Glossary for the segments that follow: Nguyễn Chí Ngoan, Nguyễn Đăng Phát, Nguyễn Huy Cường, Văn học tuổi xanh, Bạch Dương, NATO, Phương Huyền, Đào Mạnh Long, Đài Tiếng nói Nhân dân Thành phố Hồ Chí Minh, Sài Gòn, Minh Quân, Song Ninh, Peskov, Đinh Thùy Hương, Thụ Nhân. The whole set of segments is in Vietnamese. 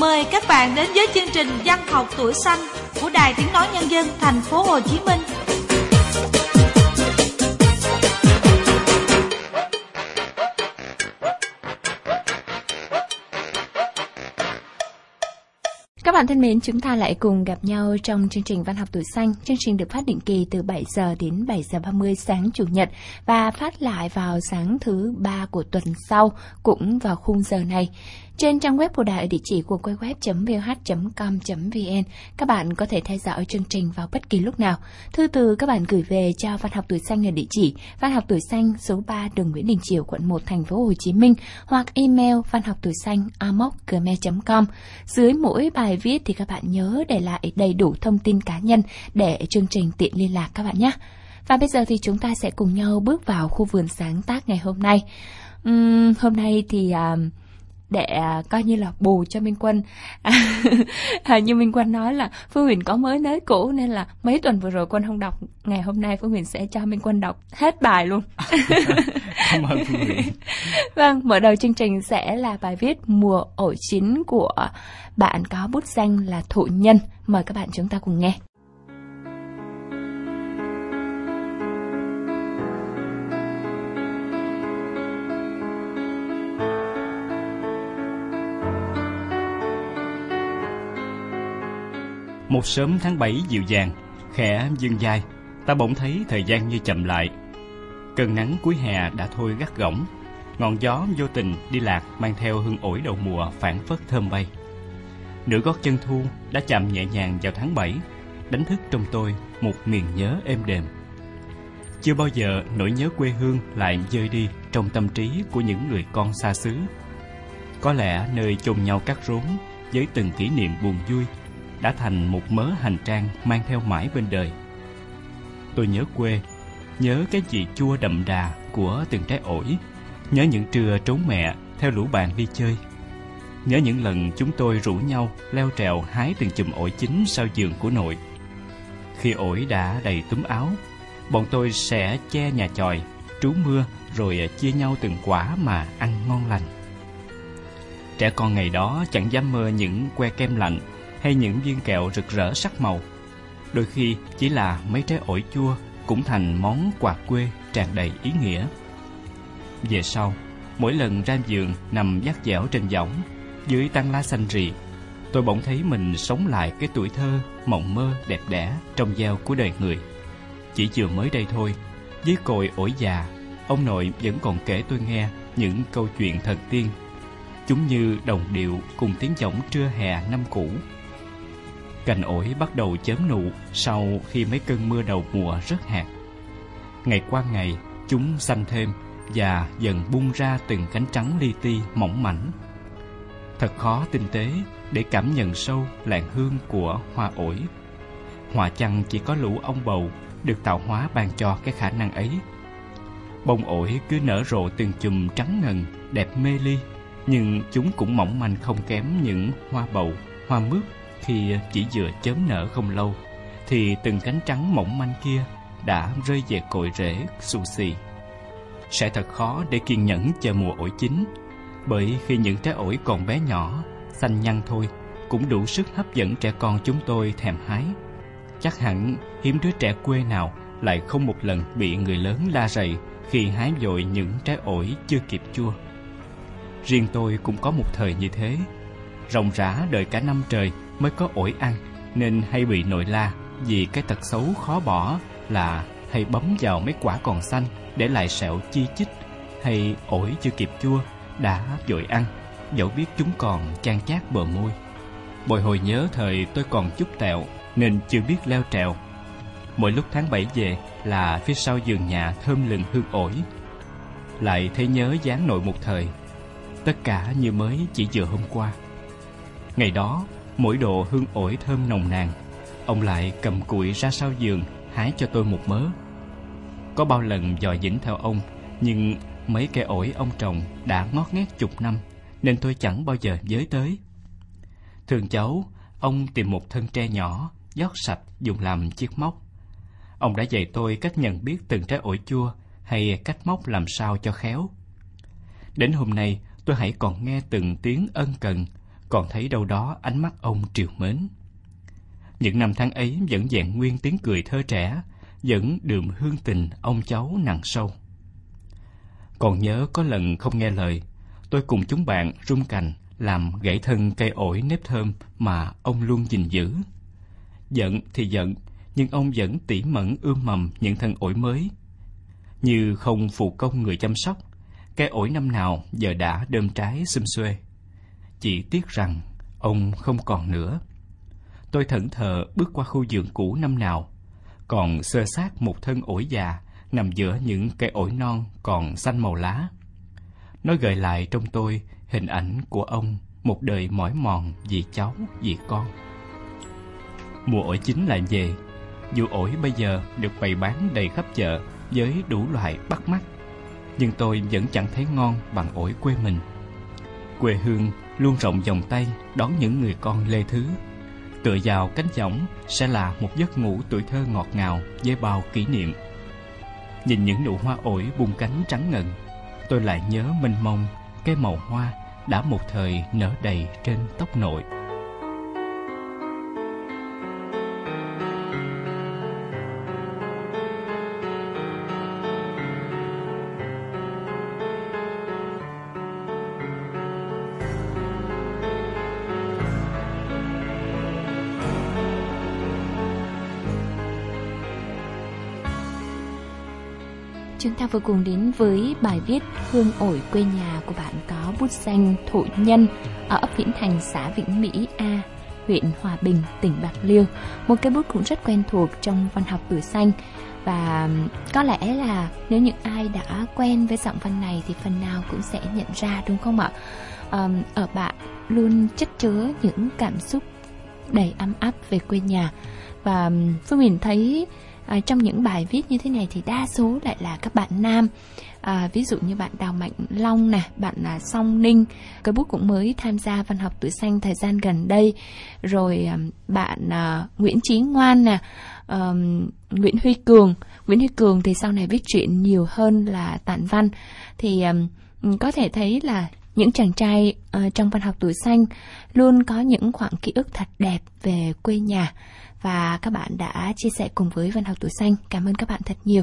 Mời các bạn đến với chương trình Văn học tuổi xanh của Đài Tiếng nói Nhân dân Thành phố Hồ Chí Minh. Các bạn thân mến, chúng ta lại cùng gặp nhau trong chương trình Văn học tuổi xanh. Chương trình được phát định kỳ từ 7 giờ đến 7 giờ 30 sáng Chủ nhật và phát lại vào sáng thứ 3 của tuần sau cũng vào khung giờ này. Trên trang web của Đài ở địa chỉ của www.vh.com.vn, các bạn có thể theo dõi chương trình vào bất kỳ lúc nào. Thư từ các bạn gửi về cho Văn học tuổi xanh ở địa chỉ Văn học tuổi xanh số 3 đường Nguyễn Đình Chiểu, quận 1, thành phố Hồ Chí Minh, hoặc email vanhoctuysanh@gmail.com. Dưới mỗi bài viết thì các bạn nhớ để lại đầy đủ thông tin cá nhân để chương trình tiện liên lạc các bạn nhé. Và bây giờ thì chúng ta sẽ cùng nhau bước vào khu vườn sáng tác ngày hôm nay. Hôm nay thì để coi như là bù cho Minh Quân, như Minh Quân nói là Phương Huyền có mới nới cũ, nên là mấy tuần vừa rồi Quân không đọc, ngày hôm nay Phương Huyền sẽ cho Minh Quân đọc hết bài luôn. Cảm ơn Phương Huyền. Vâng, mở đầu chương trình sẽ là bài viết Mùa ổi chín của bạn có bút danh là Thụ Nhân. Mời các bạn chúng ta cùng nghe. Một sớm tháng 7 dịu dàng, khẽ vươn vai, ta bỗng thấy thời gian như chậm lại. Cơn nắng cuối hè đã thôi gắt gỏng, ngọn gió vô tình đi lạc mang theo hương ổi đầu mùa phảng phất thơm bay. Nửa gót chân thu đã chạm nhẹ nhàng vào tháng 7, đánh thức trong tôi một miền nhớ êm đềm. Chưa bao giờ nỗi nhớ quê hương lại dơi đi trong tâm trí của những người con xa xứ. Có lẽ nơi chôn nhau cắt rốn với từng kỷ niệm buồn vui đã thành một mớ hành trang mang theo mãi bên đời. Tôi nhớ quê, nhớ cái vị chua đậm đà của từng trái ổi, nhớ những trưa trốn mẹ theo lũ bạn đi chơi, nhớ những lần chúng tôi rủ nhau leo trèo hái từng chùm ổi chín sau giường của nội. Khi ổi đã đầy túm áo, bọn tôi sẽ che nhà chòi, trú mưa rồi chia nhau từng quả mà ăn ngon lành. Trẻ con ngày đó chẳng dám mơ những que kem lạnh hay những viên kẹo rực rỡ sắc màu. Đôi khi chỉ là mấy trái ổi chua cũng thành món quà quê tràn đầy ý nghĩa. Về sau, mỗi lần ra giường nằm vắt vẻo trên võng dưới tán lá xanh rì, tôi bỗng thấy mình sống lại cái tuổi thơ mộng mơ đẹp đẽ trong veo của đời người. Chỉ vừa mới đây thôi, dưới cội ổi già, ông nội vẫn còn kể tôi nghe những câu chuyện thần tiên. Chúng như đồng điệu cùng tiếng võng trưa hè năm cũ. Cành ổi bắt đầu chớm nụ sau khi mấy cơn mưa đầu mùa rớt hạt. Ngày qua ngày, chúng xanh thêm và dần bung ra từng cánh trắng li ti mỏng mảnh. Thật khó tinh tế để cảm nhận sâu làn hương của hoa ổi. Họa chăng chỉ có lũ ông bầu được tạo hóa ban cho cái khả năng ấy. Bông ổi cứ nở rộ từng chùm trắng ngần, đẹp mê ly, nhưng chúng cũng mỏng manh không kém những hoa bầu, hoa mướp. Khi chỉ vừa chớm nở không lâu thì từng cánh trắng mỏng manh kia đã rơi về cội rễ xù xì. Sẽ thật khó để kiên nhẫn chờ mùa ổi chín, bởi khi những trái ổi còn bé nhỏ, xanh nhăn thôi cũng đủ sức hấp dẫn trẻ con chúng tôi thèm hái. Chắc hẳn hiếm đứa trẻ quê nào lại không một lần bị người lớn la rầy khi hái vội những trái ổi chưa kịp chua. Riêng tôi cũng có một thời như thế, ròng rã đợi cả năm trời mới có ổi ăn, nên hay bị nội la vì cái tật xấu khó bỏ là hay bấm vào mấy quả còn xanh để lại sẹo chi chít, hay ổi chưa kịp chua đã vội ăn, dẫu biết chúng còn chan chát bờ môi. Bồi hồi nhớ thời tôi còn chút tẹo nên chưa biết leo trèo. Mỗi lúc tháng 7 về là phía sau giường nhà thơm lừng hương ổi. Lại thấy nhớ dáng nội một thời, tất cả như mới chỉ vừa hôm qua. Ngày đó mỗi độ hương ổi thơm nồng nàn, ông lại cầm cụi ra sau giường hái cho tôi một mớ. Có bao lần dò dĩnh theo ông, nhưng mấy cây ổi ông trồng đã ngót nghét chục năm nên tôi chẳng bao giờ với tới. Thương cháu, ông tìm một thân tre nhỏ, vót sạch dùng làm chiếc móc. Ông đã dạy tôi cách nhận biết từng trái ổi chua hay cách móc làm sao cho khéo. Đến hôm nay tôi hãy còn nghe từng tiếng ân cần, còn thấy đâu đó ánh mắt ông trìu mến. Những năm tháng ấy vẫn vẹn nguyên tiếng cười thơ trẻ, vẫn đượm hương tình ông cháu nặng sâu. Còn nhớ có lần không nghe lời, tôi cùng chúng bạn rung cành làm gãy thân cây ổi nếp thơm mà ông luôn gìn giữ. Giận thì giận, nhưng ông vẫn tỉ mẩn ươm mầm những thân ổi mới. Như không phụ công người chăm sóc, cây ổi năm nào giờ đã đơm trái xum xuê. Chỉ tiếc rằng ông không còn nữa. Tôi thẫn thờ bước qua khu vườn cũ năm nào, còn xơ xác một thân ổi già nằm giữa những cây ổi non còn xanh màu lá. Nó gợi lại trong tôi hình ảnh của ông, một đời mỏi mòn vì cháu, vì con. Mùa ổi chín lại về, dù ổi bây giờ được bày bán đầy khắp chợ với đủ loại bắt mắt, nhưng tôi vẫn chẳng thấy ngon bằng ổi quê mình. Quê hương luôn rộng vòng tay đón những người con lê thứ. Tựa vào cánh võng sẽ là một giấc ngủ tuổi thơ ngọt ngào với bao kỷ niệm. Nhìn những nụ hoa ổi bung cánh trắng ngần, tôi lại nhớ mênh mông cái màu hoa đã một thời nở đầy trên tóc nội. Chúng ta vừa cùng đến với bài viết Hương ổi quê nhà của bạn có bút danh Thụ Nhân ở ấp Vĩnh Thành, xã Vĩnh Mỹ A, huyện Hòa Bình, tỉnh Bạc Liêu. Một cây bút cũng rất quen thuộc trong văn học tuổi xanh. Và có lẽ là nếu những ai đã quen với giọng văn này thì phần nào cũng sẽ nhận ra, đúng không ạ? Ở bạn luôn chất chứa những cảm xúc đầy ấm áp về quê nhà. Và Phương Huyền thấy trong những bài viết như thế này thì đa số lại là các bạn nam, ví dụ như bạn Đào Mạnh Long nè, bạn là Song Ninh, cây bút cũng mới tham gia văn học tuổi xanh thời gian gần đây, rồi bạn Nguyễn Chí Ngoan nè, Nguyễn Huy Cường thì sau này viết truyện nhiều hơn là tản văn. Thì có thể thấy là những chàng trai trong văn học tuổi xanh luôn có những khoảng ký ức thật đẹp về quê nhà. Và các bạn đã chia sẻ cùng với Văn học tuổi xanh. Cảm ơn các bạn thật nhiều.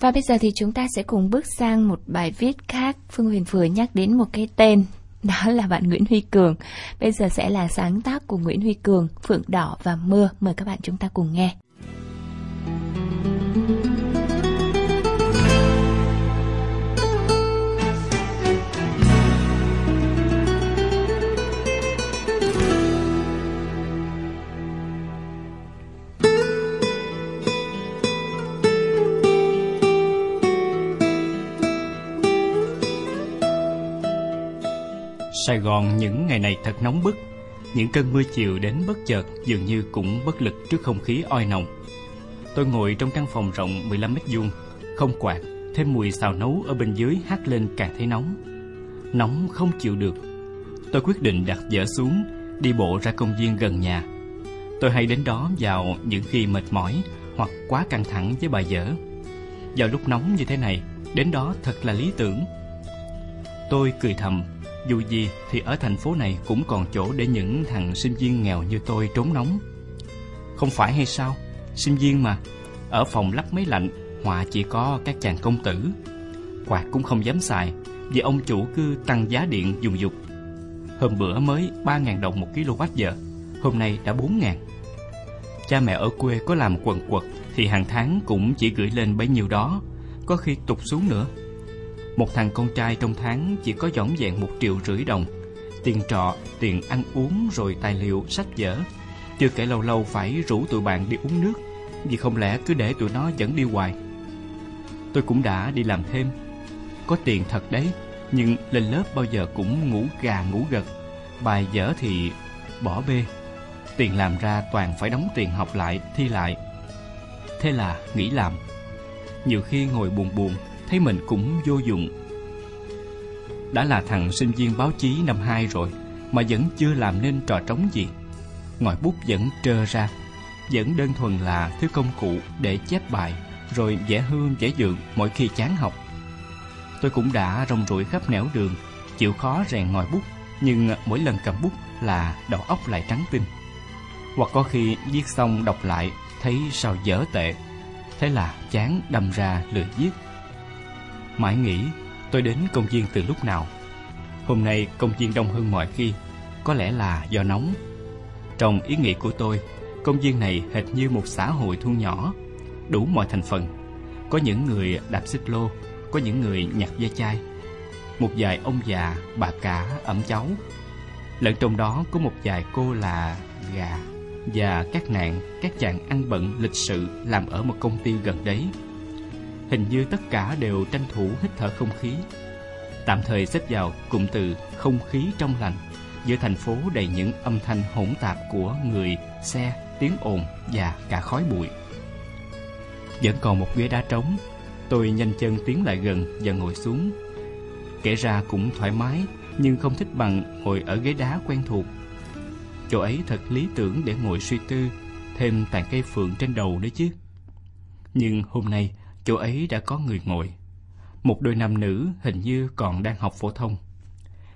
Và bây giờ thì chúng ta sẽ cùng bước sang một bài viết khác. Phương Huyền vừa nhắc đến một cái tên, đó là bạn Nguyễn Huy Cường. Bây giờ sẽ là sáng tác của Nguyễn Huy Cường, Phượng Đỏ và Mưa. Mời các bạn chúng ta cùng nghe. Sài Gòn những ngày này thật nóng bức. Những cơn mưa chiều đến bất chợt dường như cũng bất lực trước không khí oi nồng. Tôi ngồi trong căn phòng rộng 15 mét vuông, không quạt, thêm mùi xào nấu ở bên dưới hắt lên càng thấy nóng. Nóng không chịu được. Tôi quyết định đặt dở xuống, đi bộ ra công viên gần nhà. Tôi hay đến đó vào những khi mệt mỏi hoặc quá căng thẳng với bài vở. Vào lúc nóng như thế này, đến đó thật là lý tưởng. Tôi cười thầm, dù gì thì ở thành phố này cũng còn chỗ để những thằng sinh viên nghèo như tôi trốn nóng. Không phải hay sao, sinh viên mà, ở phòng lắp máy lạnh, họa chỉ có các chàng công tử. Quạt cũng không dám xài, vì ông chủ cứ tăng giá điện dùm dụt. Hôm bữa mới 3.000 đồng một kWh, hôm nay đã 4.000. Cha mẹ ở quê có làm quần quật thì hàng tháng cũng chỉ gửi lên bấy nhiêu đó, có khi tụt xuống nữa. Một thằng con trai trong tháng chỉ có vỏn vẹn 1,5 triệu đồng, tiền trọ, tiền ăn uống rồi tài liệu, sách vở. Chưa kể lâu lâu phải rủ tụi bạn đi uống nước, vì không lẽ cứ để tụi nó vẫn đi hoài. Tôi cũng đã đi làm thêm. Có tiền thật đấy, nhưng lên lớp bao giờ cũng ngủ gà ngủ gật, bài vở thì bỏ bê. Tiền làm ra toàn phải đóng tiền học lại, thi lại. Thế là nghỉ làm. Nhiều khi ngồi buồn thấy mình cũng vô dụng. Đã là thằng sinh viên báo chí năm 2 rồi mà vẫn chưa làm nên trò trống gì. Ngòi bút vẫn trơ ra, vẫn đơn thuần là thứ công cụ để chép bài, rồi vẽ hương vẽ dượng mỗi khi chán học. Tôi cũng đã rong ruổi khắp nẻo đường, chịu khó rèn ngòi bút, nhưng mỗi lần cầm bút là đầu óc lại trắng tinh. Hoặc có khi viết xong đọc lại thấy sao dở tệ, thế là chán đâm ra lười viết. Mãi nghĩ tôi đến công viên từ lúc nào. Hôm nay công viên đông hơn mọi khi, có lẽ là do nóng. Trong ý nghĩ của tôi, công viên này hệt như một xã hội thu nhỏ, đủ mọi thành phần. Có những người đạp xích lô, có những người nhặt ve chai, một vài ông già, bà cả ẵm cháu. Lẫn trong đó có một vài cô là gà và các chàng ăn bận lịch sự làm ở một công ty gần đấy. Hình như tất cả đều tranh thủ hít thở không khí, tạm thời xếp vào cụm từ không khí trong lành, giữa thành phố đầy những âm thanh hỗn tạp của người, xe, tiếng ồn và cả khói bụi. Vẫn còn một ghế đá trống, tôi nhanh chân tiến lại gần và ngồi xuống. Kể ra cũng thoải mái, nhưng không thích bằng ngồi ở ghế đá quen thuộc. Chỗ ấy thật lý tưởng để ngồi suy tư, thêm tàn cây phượng trên đầu đấy chứ. Nhưng hôm nay, chỗ ấy đã có người ngồi. Một đôi nam nữ hình như còn đang học phổ thông.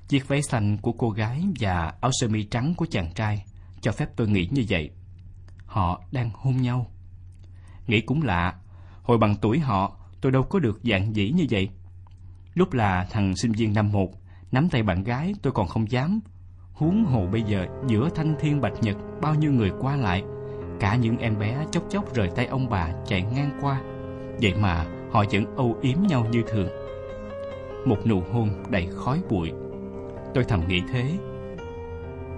Chiếc váy xanh của cô gái và áo sơ mi trắng của chàng trai cho phép tôi nghĩ như vậy. Họ đang hôn nhau. Nghĩ cũng lạ, hồi bằng tuổi họ tôi đâu có được dạng dĩ như vậy. Lúc là thằng sinh viên năm 1, nắm tay bạn gái tôi còn không dám, huống hồ bây giờ giữa thanh thiên bạch nhật bao nhiêu người qua lại, cả những em bé chốc chốc rời tay ông bà chạy ngang qua, vậy mà họ vẫn âu yếm nhau như thường. Một nụ hôn đầy khói bụi, tôi thầm nghĩ thế.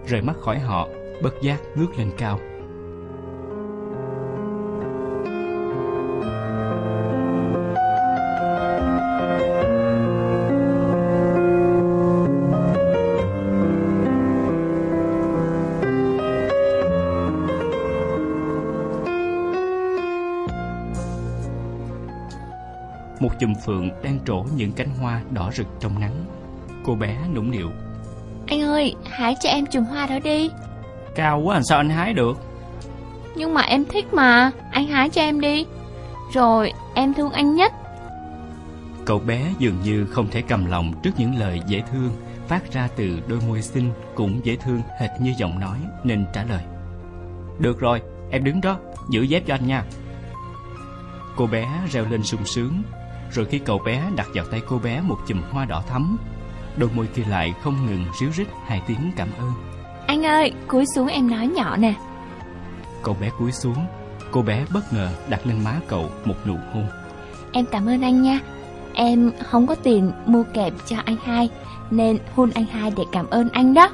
Rời mắt khỏi họ, bất giác ngước lên cao. Một chùm phượng đang trổ những cánh hoa đỏ rực trong nắng. Cô bé nũng nịu: "Anh ơi, hái cho em chùm hoa đó đi." "Cao quá làm sao anh hái được?" "Nhưng mà em thích mà, anh hái cho em đi. Rồi, em thương anh nhất." Cậu bé dường như không thể cầm lòng trước những lời dễ thương phát ra từ đôi môi xinh cũng dễ thương hệt như giọng nói, nên trả lời: "Được rồi, em đứng đó, giữ dép cho anh nha." Cô bé reo lên sung sướng. Rồi khi cậu bé đặt vào tay cô bé một chùm hoa đỏ thắm, đôi môi kia lại không ngừng ríu rít hai tiếng cảm ơn. "Anh ơi, cúi xuống em nói nhỏ nè." Cậu bé cúi xuống, cô bé bất ngờ đặt lên má cậu một nụ hôn. "Em cảm ơn anh nha. Em không có tiền mua kẹp cho anh hai, nên hôn anh hai để cảm ơn anh đó."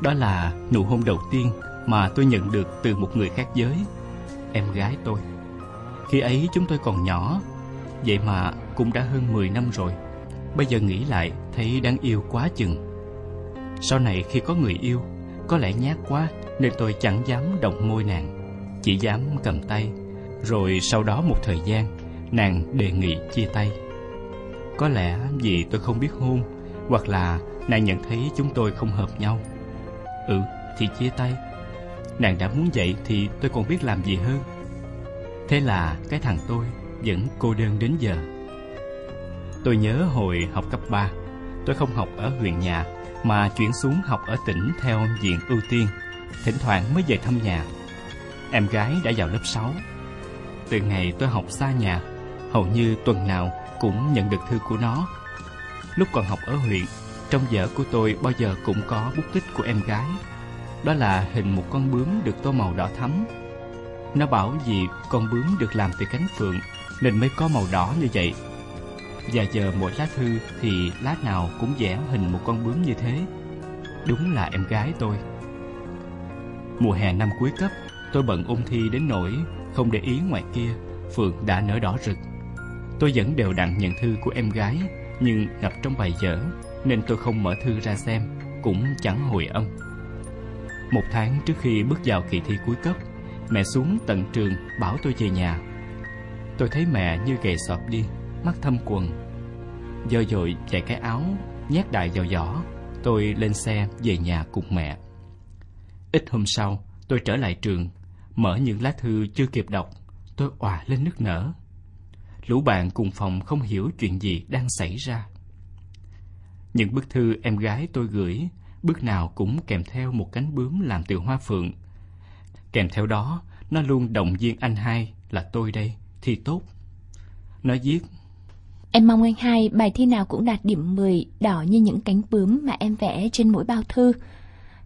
Đó là nụ hôn đầu tiên mà tôi nhận được từ một người khác giới, em gái tôi. Khi ấy chúng tôi còn nhỏ, vậy mà cũng đã hơn 10 năm rồi. Bây giờ nghĩ lại thấy đáng yêu quá chừng. Sau này khi có người yêu, có lẽ nhát quá nên tôi chẳng dám động môi nàng, chỉ dám cầm tay. Rồi sau đó một thời gian, nàng đề nghị chia tay. Có lẽ vì tôi không biết hôn, hoặc là nàng nhận thấy chúng tôi không hợp nhau. Ừ thì chia tay. Nàng đã muốn vậy thì tôi còn biết làm gì hơn. Thế là cái thằng tôi vẫn cô đơn đến giờ. Tôi nhớ hồi học cấp 3, tôi không học ở huyện nhà mà chuyển xuống học ở tỉnh theo diện ưu tiên, thỉnh thoảng mới về thăm nhà. Em gái đã vào lớp 6. Từ ngày tôi học xa nhà, hầu như tuần nào cũng nhận được thư của nó. Lúc còn học ở huyện, trong vở của tôi bao giờ cũng có bút tích của em gái. Đó là hình một con bướm được tô màu đỏ thắm. Nó bảo vì con bướm được làm từ cánh phượng nên mới có màu đỏ như vậy. Và giờ mỗi lá thư thì lá nào cũng vẽ hình một con bướm như thế. Đúng là em gái tôi. Mùa hè năm cuối cấp, tôi bận ôn thi đến nỗi không để ý ngoài kia phượng đã nở đỏ rực. Tôi vẫn đều đặn nhận thư của em gái, nhưng ngập trong bài vở nên tôi không mở thư ra xem, cũng chẳng hồi âm. Một tháng trước khi bước vào kỳ thi cuối cấp, mẹ xuống tận trường bảo tôi về nhà. Tôi thấy mẹ như gầy sọp đi, mắt thâm quầng, dơ dội chạy cái áo, nhét đại vào giỏ. Tôi lên xe về nhà cùng mẹ. Ít hôm sau, tôi trở lại trường, mở những lá thư chưa kịp đọc, tôi òa lên nức nở. Lũ bạn cùng phòng không hiểu chuyện gì đang xảy ra. Những bức thư em gái tôi gửi, bức nào cũng kèm theo một cánh bướm làm từ hoa phượng. Kèm theo đó, nó luôn động viên anh hai là tôi đây, thi tốt. Nó viết: Em mong anh hai bài thi nào cũng đạt điểm 10, đỏ như những cánh bướm mà em vẽ trên mỗi bao thư.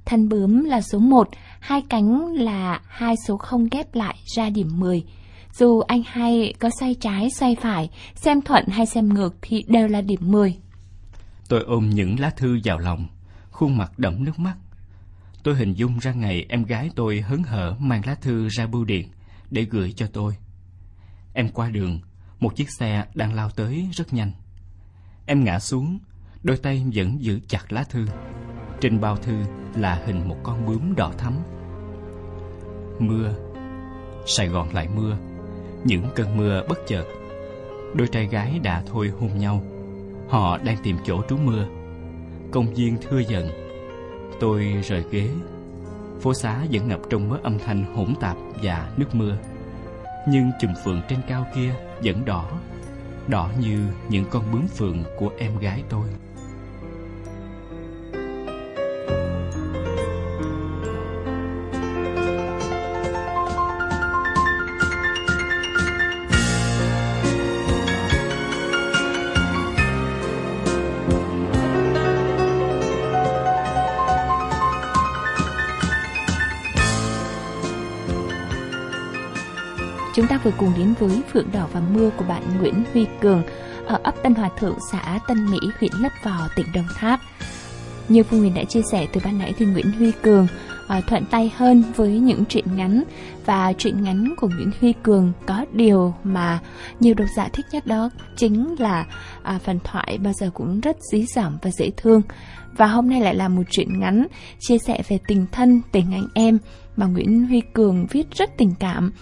Thân bướm là số 1, hai cánh là hai số 0 ghép lại ra điểm 10. Dù anh hai có xoay trái, xoay phải, xem thuận hay xem ngược thì đều là điểm 10. Tôi ôm những lá thư vào lòng, khuôn mặt đẫm nước mắt. Tôi hình dung ra ngày em gái tôi hớn hở mang lá thư ra bưu điện để gửi cho tôi. Em qua đường, một chiếc xe đang lao tới rất nhanh. Em ngã xuống, đôi tay vẫn giữ chặt lá thư. Trên bao thư là hình một con bướm đỏ thắm. Mưa, Sài Gòn lại mưa. Những cơn mưa bất chợt. Đôi trai gái đã thôi hôn nhau. Họ đang tìm chỗ trú mưa. Công viên thưa dần. Tôi rời ghế. Phố xá vẫn ngập trong mớ âm thanh hỗn tạp và nước mưa. Nhưng chùm phượng trên cao kia vẫn đỏ. Đỏ như những con bướm phượng của em gái tôi. Chúng ta vừa cùng đến với Phượng Đỏ và Mưa của bạn Nguyễn Huy Cường ở ấp Tân Hòa Thượng, xã Tân Mỹ, huyện Lấp Vò, tỉnh Đồng Tháp. Như Phương Huyền đã chia sẻ từ ban nãy thì Nguyễn Huy Cường thuận tay hơn với những truyện ngắn, và truyện ngắn của Nguyễn Huy Cường có điều mà nhiều độc giả thích nhất, đó chính là phần thoại bao giờ cũng rất dí dỏm và dễ thương. Và hôm nay lại là một truyện ngắn chia sẻ về tình thân, tình anh em mà Nguyễn Huy Cường viết rất tình cảm.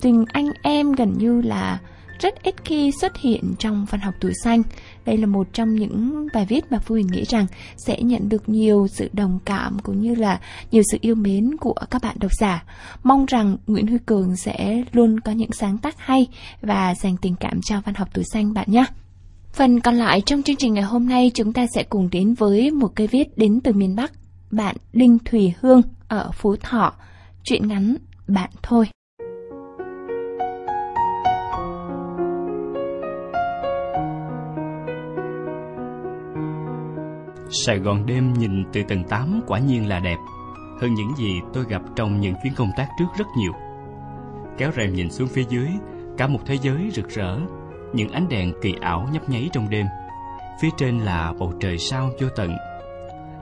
Tình anh em gần như là rất ít khi xuất hiện trong văn học tuổi xanh. Đây là một trong những bài viết mà Phương Huyền nghĩ rằng sẽ nhận được nhiều sự đồng cảm cũng như là nhiều sự yêu mến của các bạn độc giả. Mong rằng Nguyễn Huy Cường sẽ luôn có những sáng tác hay và dành tình cảm cho văn học tuổi xanh bạn nhé. Phần còn lại trong chương trình ngày hôm nay, chúng ta sẽ cùng đến với một cây viết đến từ miền Bắc, bạn Đinh Thùy Hương ở Phú Thọ, truyện ngắn Bạn Thôi. Sài Gòn đêm nhìn từ tầng 8 quả nhiên là đẹp, hơn những gì tôi gặp trong những chuyến công tác trước rất nhiều. Kéo rèm nhìn xuống phía dưới, cả một thế giới rực rỡ, những ánh đèn kỳ ảo nhấp nháy trong đêm. Phía trên là bầu trời sao vô tận.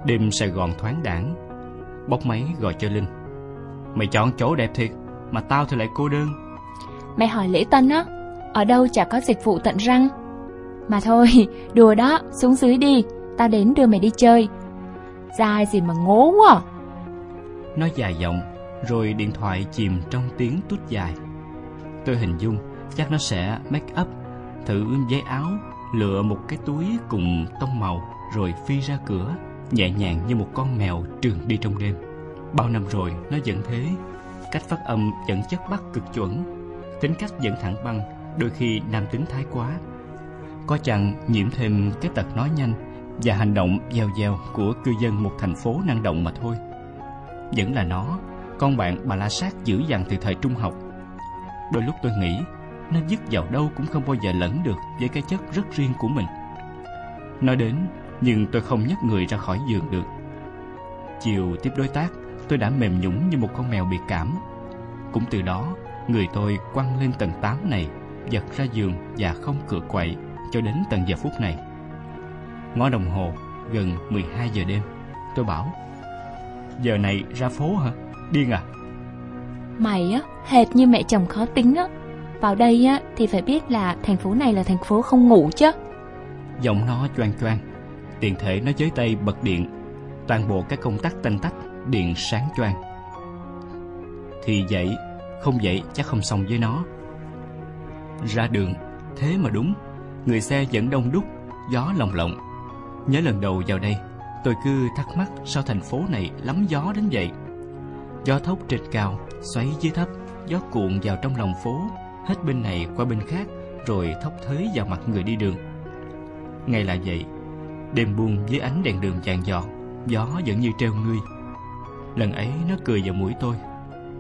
Đêm Sài Gòn thoáng đãng. Bóc máy gọi cho Linh: Mày chọn chỗ đẹp thiệt, mà tao thì lại cô đơn. Mày hỏi lễ tân á, ở đâu chả có dịch vụ tận răng. Mà thôi, đùa đó, xuống dưới đi, tao đến đưa mày đi chơi. Dài gì mà ngố quá. Nói dài giọng, rồi điện thoại chìm trong tiếng tút dài. Tôi hình dung chắc nó sẽ make up, thử giấy áo, lựa một cái túi cùng tông màu, rồi phi ra cửa, nhẹ nhàng như một con mèo trườn đi trong đêm. Bao năm rồi nó vẫn thế. Cách phát âm vẫn chất Bắc cực chuẩn, tính cách vẫn thẳng băng, đôi khi nam tính thái quá. Có chăng nhiễm thêm cái tật nói nhanh và hành động dèo dèo của cư dân một thành phố năng động mà thôi. Vẫn là nó, con bạn bà la sát dữ dằn từ thời trung học. Đôi lúc tôi nghĩ nó dứt vào đâu cũng không bao giờ lẫn được với cái chất rất riêng của mình. Nói đến, nhưng tôi không nhấc người ra khỏi giường được. Chiều tiếp đối tác, tôi đã mềm nhũn như một con mèo bị cảm. Cũng từ đó, người tôi quăng lên tầng 8 này, giật ra giường và không cựa quậy cho đến tận giờ phút này. Ngó đồng hồ, gần 12 giờ đêm. Tôi bảo: Giờ này ra phố hả? Điên à? Mày á, hệt như mẹ chồng khó tính á. Vào đây á thì phải biết là thành phố này là thành phố không ngủ chứ. Giọng nó choang choang. Tiện thể nó với tay bật điện. Toàn bộ các công tắc tanh tách, điện sáng choang. Thì vậy, không vậy chắc không xong với nó. Ra đường, thế mà đúng. Người xe vẫn đông đúc, gió lồng lộng. Nhớ lần đầu vào đây, tôi cứ thắc mắc sao thành phố này lắm gió đến vậy. Gió thốc trên cao, xoáy dưới thấp, gió cuộn vào trong lòng phố, hết bên này qua bên khác, rồi thốc thới vào mặt người đi đường. Ngày là vậy, Đêm buồn dưới ánh đèn đường vàng giọt, gió vẫn như treo ngươi. Lần ấy nó cười vào mũi tôi.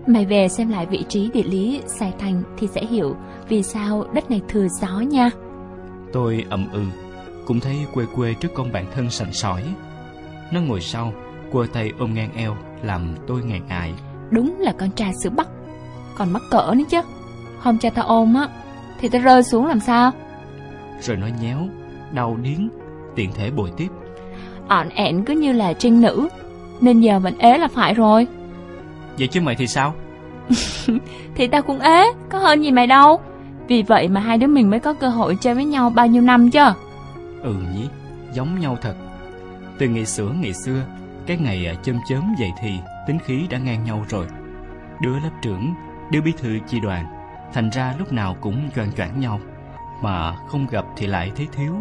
Mày về xem lại vị trí địa lý Sài Thành thì sẽ hiểu vì sao đất này thừa gió nha. Tôi ậm ừ, cũng thấy quê quê trước con bạn thân sành sỏi. Nó ngồi sau, quơ tay ôm ngang eo, làm tôi ngại ngại. Đúng là con trai xứ Bắc, còn mắc cỡ nữa chứ. Hôm cha tao ôm á, thì tao rơi xuống làm sao? Rồi nó nhéo, đau điếng, tiện thể bồi tiếp. Ọn ẹn cứ như là trinh nữ, nên giờ mình ế là phải rồi. Vậy chứ mày thì sao? Thì tao cũng ế, có hơn gì mày đâu. Vì vậy mà hai đứa mình mới có cơ hội chơi với nhau bao nhiêu năm chứ. Ừ nhỉ, giống nhau thật. Từ ngày xưa, cái ngày chớm chớm vậy thì tính khí đã ngang nhau rồi. Đứa lớp trưởng, đứa bí thư chi đoàn, thành ra lúc nào cũng choang choảng nhau, mà không gặp thì lại thấy thiếu.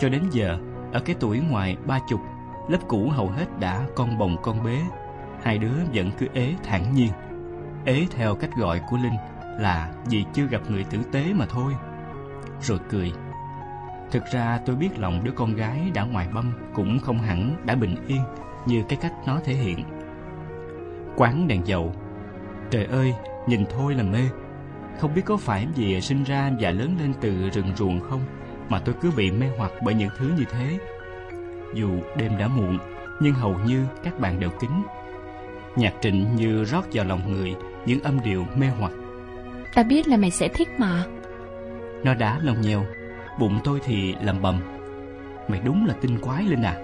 Cho đến giờ, ở cái tuổi ngoài 30, lớp cũ hầu hết đã con bồng con bế. Hai đứa vẫn cứ ế thản nhiên. Ế theo cách gọi của Linh là vì chưa gặp người tử tế mà thôi. Rồi cười. Thực ra tôi biết lòng đứa con gái đã ngoài băm cũng không hẳn đã bình yên như cái cách nó thể hiện. Quán đèn dầu, trời ơi, nhìn thôi là mê. Không biết có phải vì sinh ra và lớn lên từ rừng ruộng không mà tôi cứ bị mê hoặc bởi những thứ như thế. Dù đêm đã muộn, nhưng hầu như các bạn đều kín. Nhạc Trịnh như rót vào lòng người những âm điệu mê hoặc. Ta biết là mày sẽ thích mà. Nó đã lòng nhèo, bụng tôi thì lầm bầm. Mày đúng là tinh quái Linh à.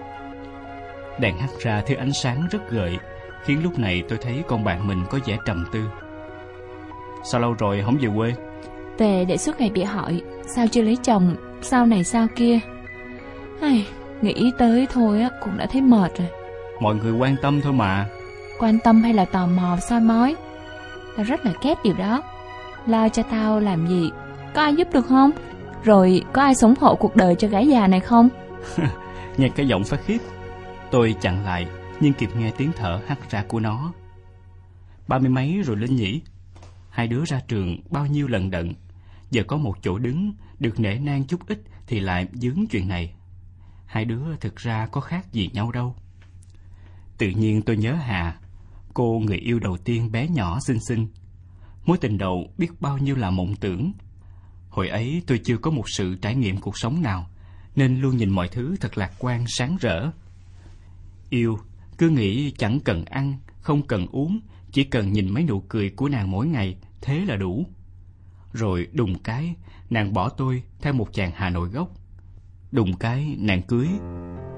Đèn hắt ra thứ ánh sáng rất gợi, khiến lúc này tôi thấy con bạn mình có vẻ trầm tư. Sao lâu rồi không về quê? Về để suốt ngày bị hỏi, sao chưa lấy chồng, sao này sao kia. Ai, nghĩ tới thôi á cũng đã thấy mệt rồi. Mọi người quan tâm thôi mà. Quan tâm hay là tò mò soi mói? Tao rất là ghét điều đó. Lo cho tao làm gì? Có ai giúp được không? Rồi có ai sống hộ cuộc đời cho gái già này không? Nghe cái giọng phát khiếp. Tôi chặn lại, nhưng kịp nghe tiếng thở hắt ra của nó. 30 mấy rồi Linh nhỉ? Hai đứa ra trường bao nhiêu lần đận, giờ có một chỗ đứng, được nể nang chút ít thì lại vướng chuyện này. Hai đứa thực ra có khác gì nhau đâu. Tự nhiên tôi nhớ Hà, cô người yêu đầu tiên bé nhỏ xinh xinh. Mối tình đầu biết bao nhiêu là mộng tưởng. Hồi ấy tôi chưa có một sự trải nghiệm cuộc sống nào, nên luôn nhìn mọi thứ thật lạc quan sáng rỡ. Yêu, cứ nghĩ chẳng cần ăn, không cần uống, chỉ cần nhìn mấy nụ cười của nàng mỗi ngày, thế là đủ. Rồi đùng cái, nàng bỏ tôi theo một chàng Hà Nội gốc. Đùng cái, nàng cưới.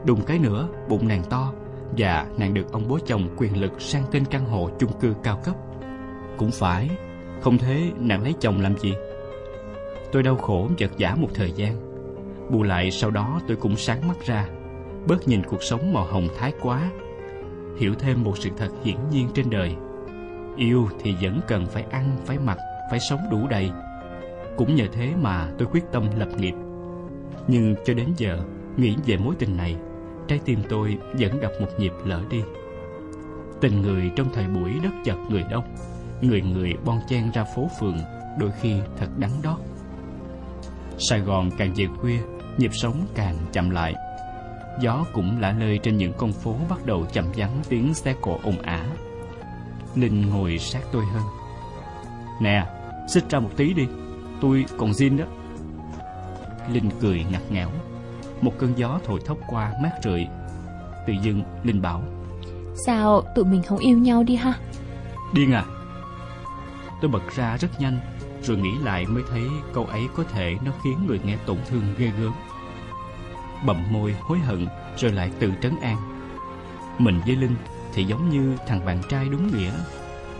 Đùng cái nữa, bụng nàng to, và nàng được ông bố chồng quyền lực sang tên căn hộ chung cư cao cấp. Cũng phải, không thế nàng lấy chồng làm gì? Tôi đau khổ vật vã một thời gian. Bù lại sau đó tôi cũng sáng mắt ra, bớt nhìn cuộc sống màu hồng thái quá, hiểu thêm một sự thật hiển nhiên trên đời. Yêu thì vẫn cần phải ăn, phải mặc, phải sống đủ đầy. Cũng nhờ thế mà tôi quyết tâm lập nghiệp. Nhưng cho đến giờ, nghĩ về mối tình này, trái tim tôi vẫn đập một nhịp lỡ đi. Tình người trong thời buổi đất chật người đông, người người bon chen ra phố phường, đôi khi thật đắng đót. Sài Gòn càng về khuya, nhịp sống càng chậm lại. Gió cũng lả lơi trên những con phố bắt đầu chậm vắng tiếng xe cộ ồn ả. Linh ngồi sát tôi hơn. Nè, xích ra một tí đi, tôi còn zin đó. Linh cười ngặt nghẽo. Một cơn gió thổi thốc qua mát rượi. Tự dưng Linh bảo, sao tụi mình không yêu nhau đi ha? Điên à? Tôi bật ra rất nhanh, rồi nghĩ lại mới thấy câu ấy có thể nó khiến người nghe tổn thương ghê gớm. Bậm môi hối hận, rồi lại tự trấn an. Mình với Linh thì giống như thằng bạn trai đúng nghĩa.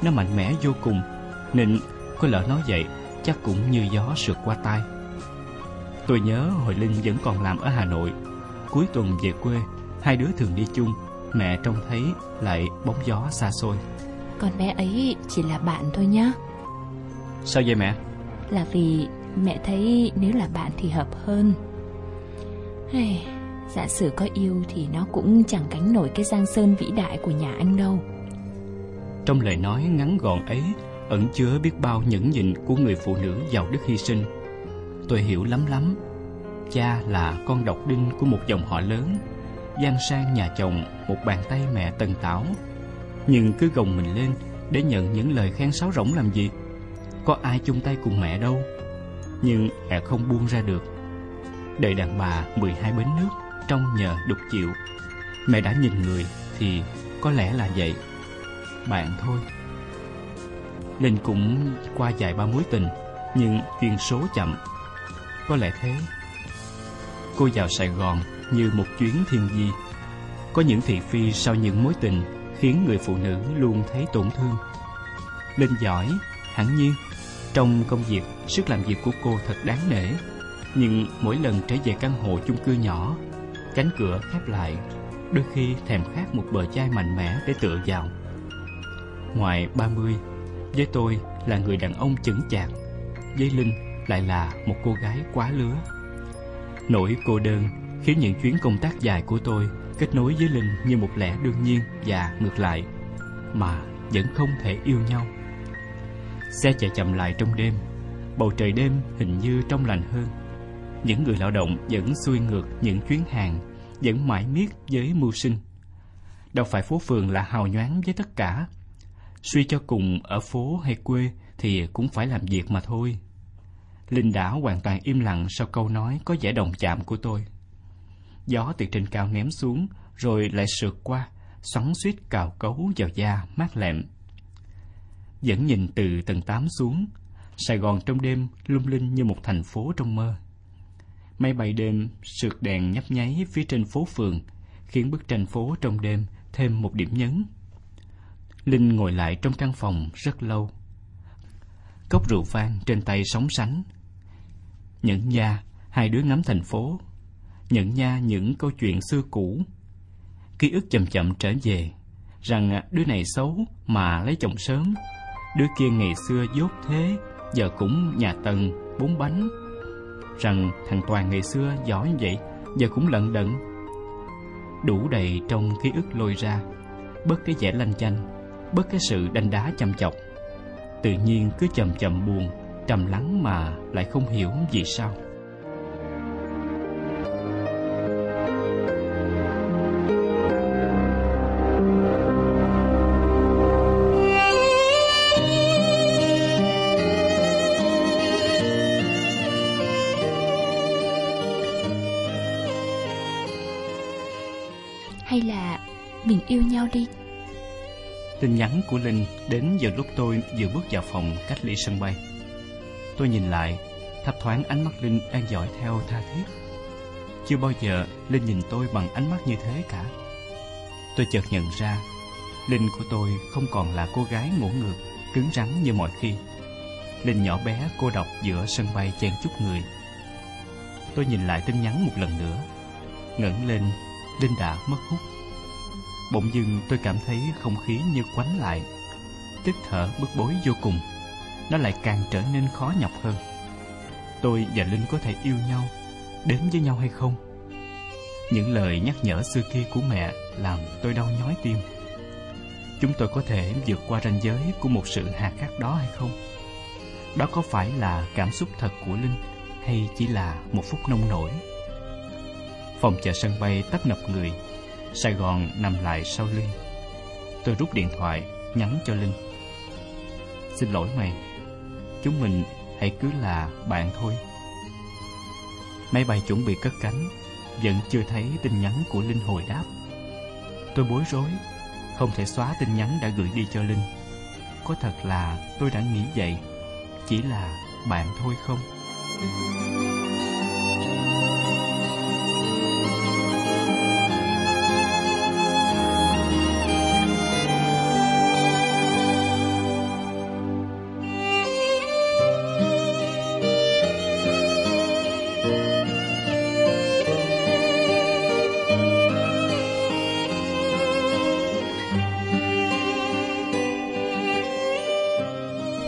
Nó mạnh mẽ vô cùng, nên có lỡ nói vậy chắc cũng như gió sượt qua tai. Tôi nhớ hồi Linh vẫn còn làm ở Hà Nội, cuối tuần về quê, hai đứa thường đi chung, mẹ trông thấy lại bóng gió xa xôi. Còn bé ấy chỉ là bạn thôi nhá. Sao vậy mẹ? Là vì mẹ thấy nếu là bạn thì hợp hơn. Hey, giả sử có yêu thì nó cũng chẳng gánh nổi cái giang sơn vĩ đại của nhà anh đâu. Trong lời nói ngắn gọn ấy ẩn chứa biết bao nhẫn nhịn của người phụ nữ giàu đức hy sinh. Tôi hiểu lắm lắm. Cha là con độc đinh của một dòng họ lớn, gian sang nhà chồng một bàn tay mẹ tần tảo, nhưng cứ gồng mình lên để nhận những lời khen sáo rỗng làm gì. Có ai chung tay cùng mẹ đâu. Nhưng mẹ không buông ra được. Đời đàn bà 12 bến nước, trong nhờ đục chịu. Mẹ đã nhìn người thì có lẽ là vậy. Bạn thôi. Linh cũng qua vài ba mối tình, nhưng duyên số chậm. Có lẽ thế. Cô vào Sài Gòn như một chuyến thiên di. Có những thị phi sau những mối tình khiến người phụ nữ luôn thấy tổn thương. Linh giỏi, hẳn nhiên. Trong công việc, sức làm việc của cô thật đáng nể. Nhưng mỗi lần trở về căn hộ chung cư nhỏ, cánh cửa khép lại, đôi khi thèm khát một bờ vai mạnh mẽ để tựa vào. Ngoài 30, với tôi là người đàn ông chững chạc, với Linh lại là một cô gái quá lứa. Nỗi cô đơn khiến những chuyến công tác dài của tôi kết nối với Linh như một lẽ đương nhiên và ngược lại, mà vẫn không thể yêu nhau. Xe chạy chậm lại trong đêm. Bầu trời đêm hình như trong lành hơn. Những người lao động vẫn xuôi ngược những chuyến hàng, vẫn mãi miết với mưu sinh. Đâu phải phố phường là hào nhoáng với tất cả. Suy cho cùng ở phố hay quê thì cũng phải làm việc mà thôi. Linh đã hoàn toàn im lặng sau câu nói có vẻ đồng chạm của tôi. Gió từ trên cao ném xuống rồi lại sượt qua, xoắn suýt cào cấu vào da mát lẹm. Vẫn nhìn từ tầng 8 xuống, Sài Gòn trong đêm lung linh như một thành phố trong mơ. Máy bay đêm sượt đèn nhấp nháy phía trên phố phường, khiến bức tranh phố trong đêm thêm một điểm nhấn. Linh ngồi lại trong căn phòng rất lâu. Cốc rượu vang trên tay sóng sánh. Nhẫn nha hai đứa ngắm thành phố, nhẫn nha những câu chuyện xưa cũ. Ký ức chậm chậm trở về, rằng đứa này xấu mà lấy chồng sớm, đứa kia ngày xưa dốt thế giờ cũng nhà tầng 4 bánh, rằng thằng Toàn ngày xưa giỏi vậy giờ cũng lận đận. Đủ đầy trong ký ức lôi ra, bớt cái vẻ lanh chanh, bớt cái sự đanh đá chăm chọc. Tự nhiên cứ chầm chậm buồn, trầm lắng mà lại không hiểu vì sao. Hay là mình yêu nhau đi. Tin nhắn của Linh đến giờ lúc tôi vừa bước vào phòng cách ly sân bay. Tôi nhìn lại, thấp thoáng ánh mắt Linh đang dõi theo tha thiết. Chưa bao giờ Linh nhìn tôi bằng ánh mắt như thế cả. Tôi chợt nhận ra, Linh của tôi không còn là cô gái ngỗ ngược, cứng rắn như mọi khi. Linh nhỏ bé cô độc giữa sân bay chen chúc người. Tôi nhìn lại tin nhắn một lần nữa, ngẩng lên, Linh đã mất hút. Bỗng dưng tôi cảm thấy không khí như quánh lại. Tức thở bức bối vô cùng. Nó lại càng trở nên khó nhọc hơn. Tôi và Linh có thể yêu nhau, đến với nhau hay không? Những lời nhắc nhở xưa kia của mẹ làm tôi đau nhói tim. Chúng tôi có thể vượt qua ranh giới của một sự hà khắc đó hay không? Đó có phải là cảm xúc thật của Linh, hay chỉ là một phút nông nổi? Phòng chờ sân bay tấp nập người. Sài Gòn nằm lại sau lưng. Tôi rút điện thoại nhắn cho Linh. Xin lỗi mày, chúng mình hãy cứ là bạn thôi. Máy bay chuẩn bị cất cánh, vẫn chưa thấy tin nhắn của Linh hồi đáp. Tôi bối rối, không thể xóa tin nhắn đã gửi đi cho Linh. Có thật là tôi đã nghĩ vậy, chỉ là bạn thôi không?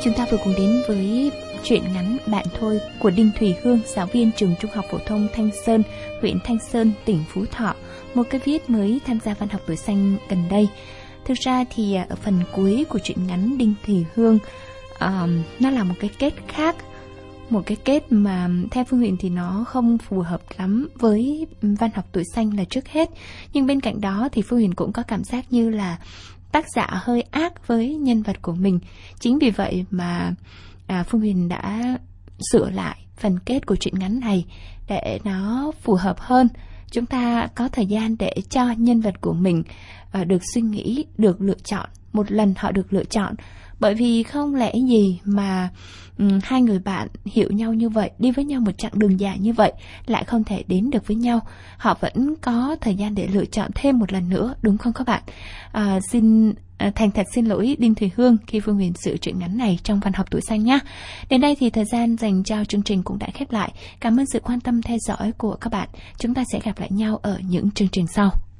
Chúng ta vừa cùng đến với truyện ngắn Bạn Thôi của Đinh Thùy Hương, giáo viên trường trung học phổ thông Thanh Sơn, huyện Thanh Sơn, tỉnh Phú Thọ, một cái viết mới tham gia Văn học tuổi xanh gần đây. Thực ra thì ở phần cuối của truyện ngắn Đinh Thùy Hương, nó là một cái kết khác một cái kết mà theo Phương Huyền thì nó không phù hợp lắm với văn học tuổi xanh là trước hết. Nhưng bên cạnh đó thì Phương Huyền cũng có cảm giác như là tác giả hơi ác với nhân vật của mình. Chính vì vậy mà Phương Huyền đã sửa lại phần kết của truyện ngắn này để nó phù hợp hơn. Chúng ta có thời gian để cho nhân vật của mình được suy nghĩ, được lựa chọn. Một lần họ được lựa chọn. Bởi vì không lẽ gì mà hai người bạn hiểu nhau như vậy, đi với nhau một chặng đường dài như vậy, lại không thể đến được với nhau. Họ vẫn có thời gian để lựa chọn thêm một lần nữa, đúng không các bạn? Thành thật xin lỗi Đinh Thùy Hương khi Phương Huyền sự truyện ngắn này trong văn học tuổi xanh nhé. Đến đây thì thời gian dành cho chương trình cũng đã khép lại. Cảm ơn sự quan tâm theo dõi của các bạn. Chúng ta sẽ gặp lại nhau ở những chương trình sau.